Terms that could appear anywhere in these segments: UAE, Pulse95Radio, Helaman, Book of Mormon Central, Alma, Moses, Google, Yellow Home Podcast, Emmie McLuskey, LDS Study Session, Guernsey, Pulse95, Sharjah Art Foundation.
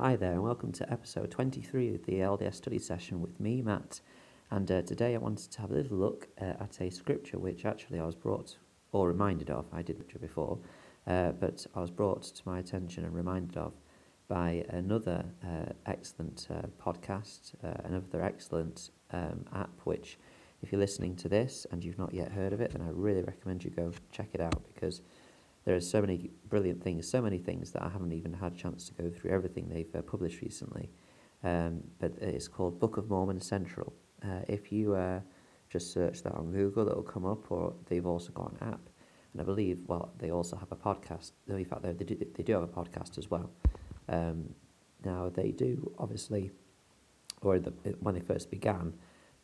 Hi there, and welcome to episode 23 of the LDS Study Session with me, Matt. And today I wanted to have a little look at a scripture which actually I was brought, or reminded of, I did scripture before, but I was brought to my attention and reminded of by another excellent podcast, another excellent app, which if you're listening to this and you've not yet heard of it, then I really recommend you go check it out, because there are so many brilliant things, so many things that I haven't even had a chance to go through everything they've published recently. But it's called Book of Mormon Central. If you just search that on Google, it'll come up, or they've also got an app. And I believe, well, they also have a podcast. No, in fact, they do have a podcast as well. Now, they do, obviously, when they first began,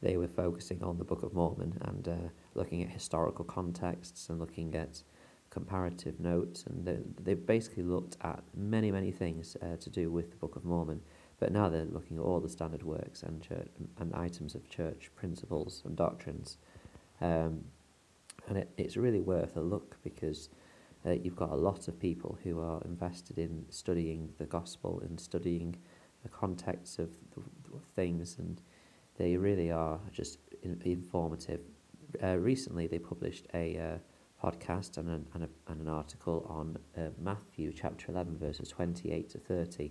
they were focusing on the Book of Mormon and looking at historical contexts and looking at comparative notes, and they basically looked at many things to do with the Book of Mormon. But now they're looking at all the standard works and church and items of church principles and doctrines, and it's really worth a look, because you've got a lot of people who are invested in studying the gospel and studying the context of things, and they really are just informative. Recently they published a podcast and an article on Matthew chapter 11 verses 28 to 30,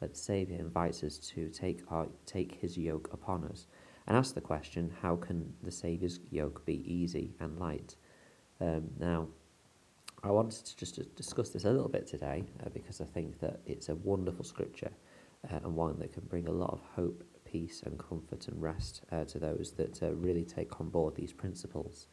that the Saviour invites us to take his yoke upon us, and ask the question, how can the Saviour's yoke be easy and light? Now, I wanted to just discuss this a little bit today, because I think that it's a wonderful scripture, and one that can bring a lot of hope, peace and comfort and rest to those that really take on board these principles.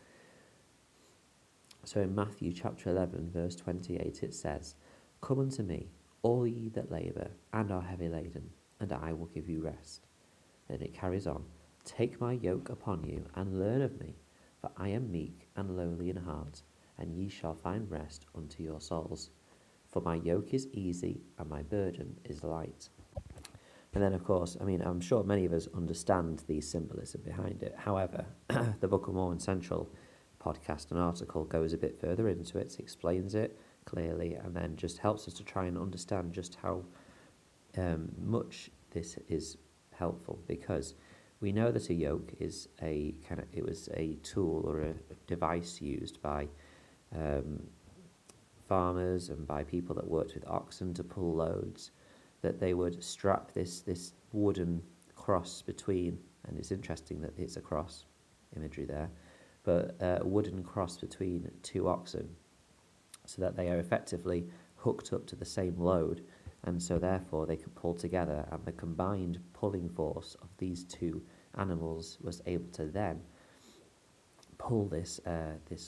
So in Matthew chapter 11, verse 28, it says, "Come unto me, all ye that labour and are heavy laden, and I will give you rest." Then it carries on, "Take my yoke upon you, and learn of me, for I am meek and lowly in heart, and ye shall find rest unto your souls. For my yoke is easy, and my burden is light." And then, of course, I mean, I'm sure many of us understand the symbolism behind it. However, the Book of Mormon Central podcast and article goes a bit further into it, explains it clearly, and then just helps us to try and understand just how much this is helpful, because we know that a yoke is a kind of, it was a tool or a device used by farmers and by people that worked with oxen to pull loads, that they would strap this wooden cross between, and it's interesting that it's a cross imagery there, but a wooden cross between two oxen, so that they are effectively hooked up to the same load, and so therefore they could pull together, and the combined pulling force of these two animals was able to then pull this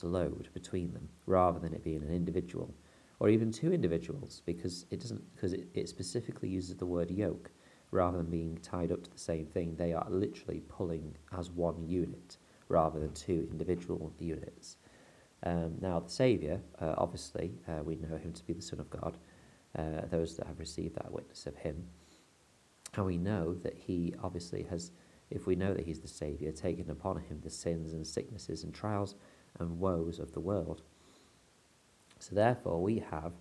load between them, rather than it being an individual, or even two individuals, because it specifically uses the word yoke, rather than being tied up to the same thing. They are literally pulling as one unit, rather than two individual units. Now the Saviour, obviously, we know him to be the Son of God, those that have received that witness of him. And we know that he obviously has, if we know that he's the Saviour, taken upon him the sins and sicknesses and trials and woes of the world. So therefore we have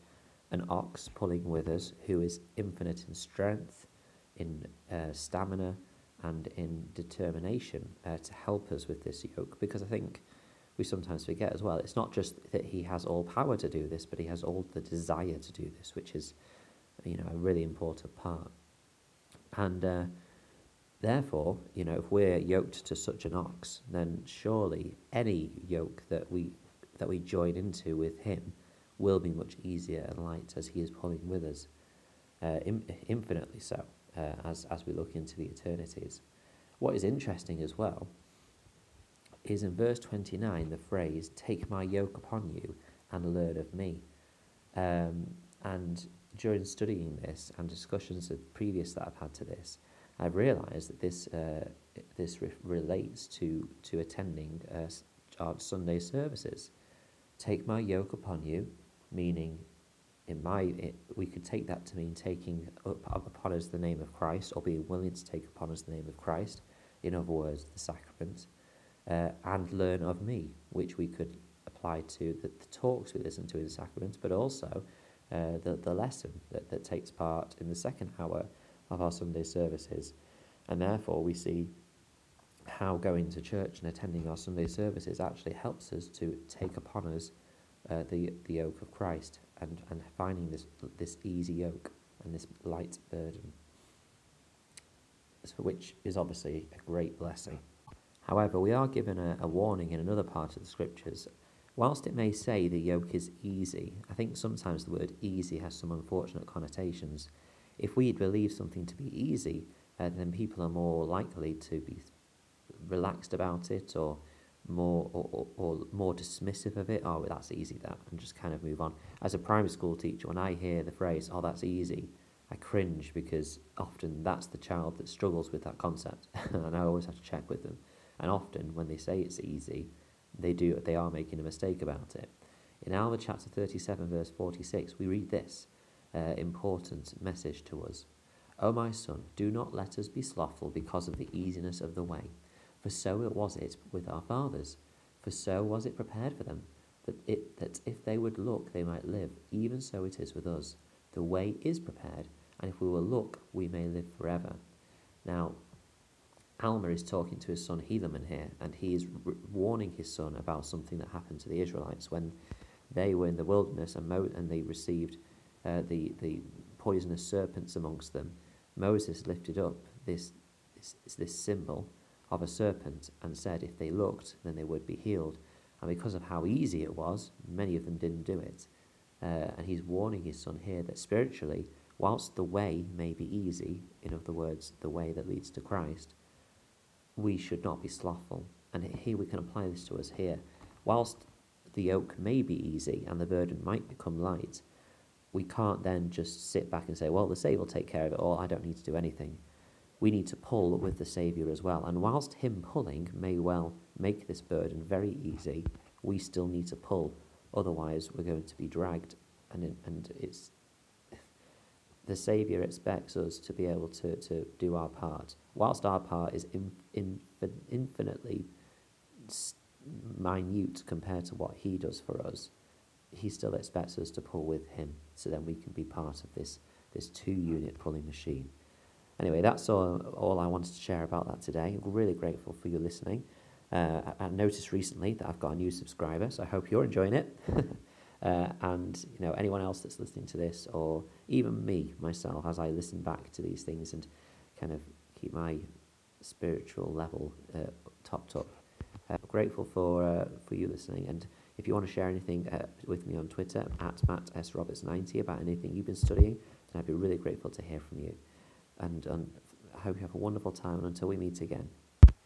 an ox pulling with us who is infinite in strength, in stamina, and in determination to help us with this yoke, because I think we sometimes forget as well, it's not just that he has all power to do this, but he has all the desire to do this, which is, you know, a really important part. And therefore, you know, if we're yoked to such an ox, then surely any yoke that we join into with him will be much easier and light, as he is pulling with us, infinitely so. As we look into the eternities. What is interesting as well is in verse 29, the phrase, "Take my yoke upon you and learn of me." And during studying this and discussions of previous that I've had to this, I've realised that this relates to attending our Sunday services. "Take my yoke upon you," meaning, we could take that to mean taking up upon us the name of Christ, or being willing to take upon us the name of Christ, in other words, the sacrament, and "learn of me," which we could apply to the talks we listen to in the sacrament, but also the lesson that takes part in the second hour of our Sunday services. And therefore we see how going to church and attending our Sunday services actually helps us to take upon us the yoke of Christ and finding this easy yoke and this light burden, so which is obviously a great blessing. However, we are given a warning in another part of the scriptures. Whilst it may say the yoke is easy, I think sometimes the word easy has some unfortunate connotations. If we believe something to be easy, then people are more likely to be relaxed about it or more dismissive of it. Oh, well, that's easy, that, and just kind of move on. As a primary school teacher, when I hear the phrase, oh, that's easy, I cringe, because often that's the child that struggles with that concept. And I always have to check with them. And often when they say it's easy, they are making a mistake about it. In Alma chapter 37, verse 46, we read this important message to us. O my son, do not let us be slothful because of the easiness of the way, for so it was with our fathers, for so was it prepared for them, that if they would look, they might live. Even so it is with us. The way is prepared, and if we will look, we may live forever. Now, Alma is talking to his son Helaman here, and he is warning his son about something that happened to the Israelites when they were in the wilderness and they received the poisonous serpents amongst them. Moses lifted up this symbol of a serpent and said if they looked, then they would be healed. And because of how easy it was, many of them didn't do it. And he's warning his son here that spiritually, whilst the way may be easy, in other words, the way that leads to Christ, we should not be slothful. And here we can apply this to us here. Whilst the yoke may be easy and the burden might become light, we can't then just sit back and say, well, the Saviour will take care of it all, I don't need to do anything. We need to pull with the Saviour as well. And whilst him pulling may well make this burden very easy, we still need to pull. Otherwise, we're going to be dragged. And it's the Saviour expects us to be able to do our part. Whilst our part is infinitely minute compared to what he does for us, he still expects us to pull with him, so then we can be part of this two-unit pulling machine. Anyway, that's all I wanted to share about that today. I'm really grateful for you listening. I noticed recently that I've got a new subscriber, so I hope you're enjoying it. And anyone else that's listening to this, or even myself, as I listen back to these things and kind of keep my spiritual level topped up. I'm grateful for you listening, and if you want to share anything with me on Twitter at MattSRoberts90 about anything you've been studying, then I'd be really grateful to hear from you. And I hope you have a wonderful time, and until we meet again.